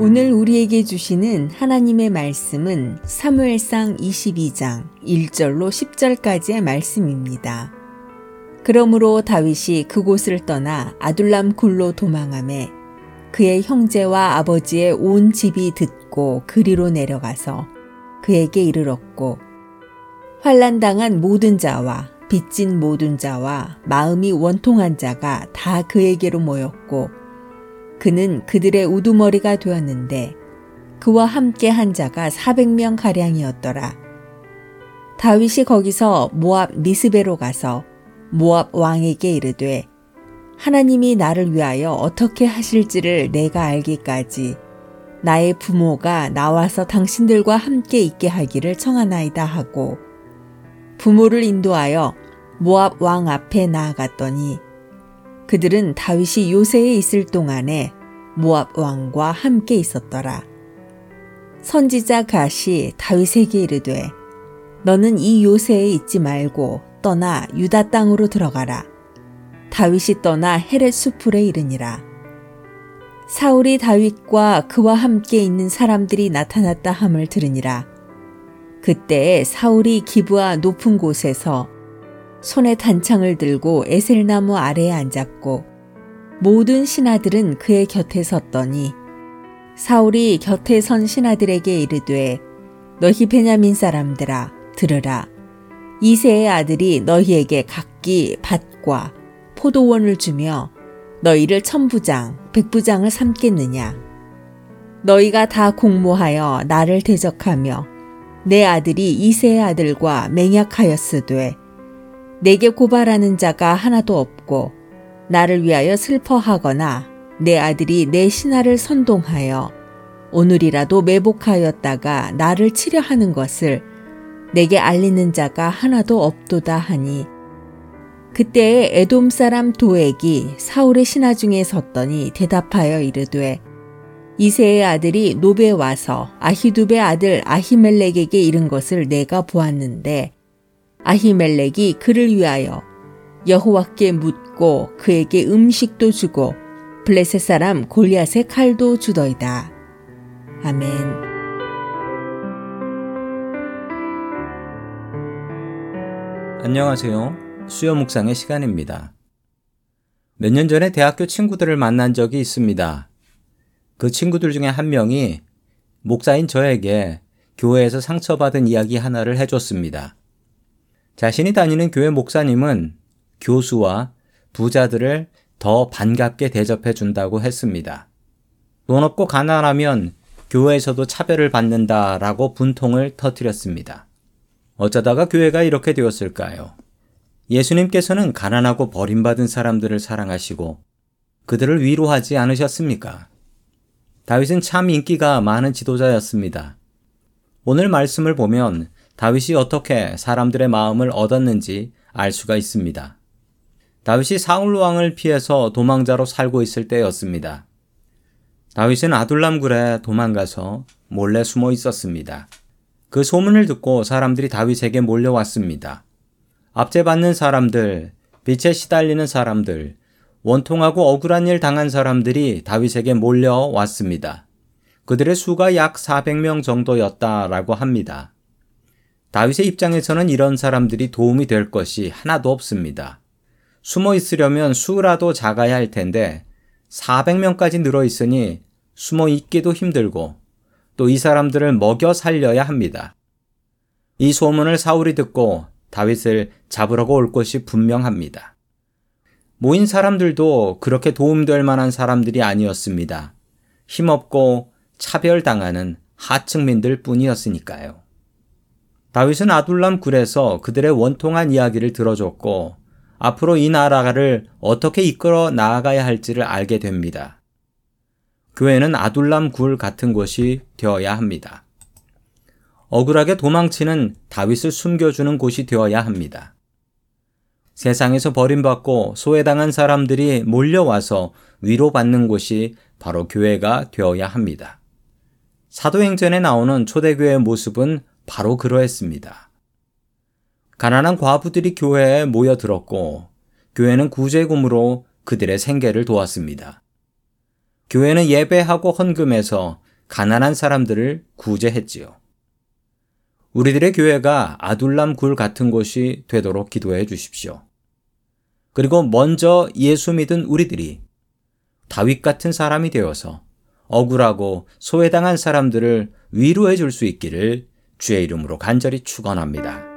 오늘 우리에게 주시는 하나님의 말씀은 사무엘상 22장 1절로 10절까지의 말씀입니다. 그러므로 다윗이 그곳을 떠나 아둘람 굴로 도망하매 그의 형제와 아버지의 온 집이 듣고 그리로 내려가서 그에게 이르렀고 환난당한 모든 자와 빚진 모든 자와 마음이 원통한 자가 다 그에게로 모였고 그는 그들의 우두머리가 되었는데 그와 함께 한 자가 400명 가량이었더라. 다윗이 거기서 모압 미스베로 가서 모압 왕에게 이르되 하나님이 나를 위하여 어떻게 하실지를 내가 알기까지 나의 부모가 나와서 당신들과 함께 있게 하기를 청하나이다 하고 부모를 인도하여 모압 왕 앞에 나아갔더니 그들은 다윗이 요새에 있을 동안에 모압 왕과 함께 있었더라. 선지자 갓이 다윗에게 이르되 너는 이 요새에 있지 말고 떠나 유다 땅으로 들어가라. 다윗이 떠나 헤렛 수풀에 이르니라. 사울이 다윗과 그와 함께 있는 사람들이 나타났다 함을 들으니라. 그때에 사울이 기브아 높은 곳에서 손에 단창을 들고 에셀나무 아래에 앉았고 모든 신하들은 그의 곁에 섰더니 사울이 곁에 선 신하들에게 이르되 너희 베냐민 사람들아 들으라. 이새의 아들이 너희에게 각기 밭과 포도원을 주며 너희를 1000부장, 100부장을 삼겠느냐. 너희가 다 공모하여 나를 대적하며 내 아들이 이새의 아들과 맹약하였으되 내게 고발하는 자가 하나도 없고 나를 위하여 슬퍼하거나 내 아들이 내 신하를 선동하여 오늘이라도 매복하였다가 나를 치려 하는 것을 내게 알리는 자가 하나도 없도다 하니 그때에 에돔 사람 도액이 사울의 신하 중에 섰더니 대답하여 이르되 이새의 아들이 노베 와서 아히두베 아들 아히멜렉에게 이른 것을 내가 보았는데 아히멜렉이 그를 위하여 여호와께 묻고 그에게 음식도 주고 블레셋 사람 골리앗의 칼도 주더이다. 아멘. 안녕하세요. 수요 묵상의 시간입니다. 몇 년 전에 대학교 친구들을 만난 적이 있습니다. 그 친구들 중에 한 명이 목사인 저에게 교회에서 상처받은 이야기 하나를 해줬습니다. 자신이 다니는 교회 목사님은 교수와 부자들을 더 반갑게 대접해 준다고 했습니다. 돈 없고 가난하면 교회에서도 차별을 받는다라고 분통을 터뜨렸습니다. 어쩌다가 교회가 이렇게 되었을까요? 예수님께서는 가난하고 버림받은 사람들을 사랑하시고 그들을 위로하지 않으셨습니까? 다윗은 참 인기가 많은 지도자였습니다. 오늘 말씀을 보면 다윗이 어떻게 사람들의 마음을 얻었는지 알 수가 있습니다. 다윗이 사울 왕을 피해서 도망자로 살고 있을 때였습니다. 다윗은 아둘람굴에 도망가서 몰래 숨어 있었습니다. 그 소문을 듣고 사람들이 다윗에게 몰려왔습니다. 압제받는 사람들, 빚에 시달리는 사람들, 원통하고 억울한 일 당한 사람들이 다윗에게 몰려왔습니다. 그들의 수가 약 400명 정도였다라고 합니다. 다윗의 입장에서는 이런 사람들이 도움이 될 것이 하나도 없습니다. 숨어 있으려면 수라도 작아야 할 텐데 400명까지 늘어 있으니 숨어 있기도 힘들고 또 이 사람들을 먹여 살려야 합니다. 이 소문을 사울이 듣고 다윗을 잡으려고 올 것이 분명합니다. 모인 사람들도 그렇게 도움될 만한 사람들이 아니었습니다. 힘없고 차별당하는 하층민들 뿐이었으니까요. 다윗은 아둘람 굴에서 그들의 원통한 이야기를 들어줬고 앞으로 이 나라를 어떻게 이끌어 나아가야 할지를 알게 됩니다. 교회는 아둘람 굴 같은 곳이 되어야 합니다. 억울하게 도망치는 다윗을 숨겨주는 곳이 되어야 합니다. 세상에서 버림받고 소외당한 사람들이 몰려와서 위로받는 곳이 바로 교회가 되어야 합니다. 사도행전에 나오는 초대교회의 모습은 바로 그러했습니다. 가난한 과부들이 교회에 모여들었고 교회는 구제금으로 그들의 생계를 도왔습니다. 교회는 예배하고 헌금해서 가난한 사람들을 구제했지요. 우리들의 교회가 아둘람 굴 같은 곳이 되도록 기도해 주십시오. 그리고 먼저 예수 믿은 우리들이 다윗 같은 사람이 되어서 억울하고 소외당한 사람들을 위로해 줄 수 있기를 주의 이름으로 간절히 축원합니다.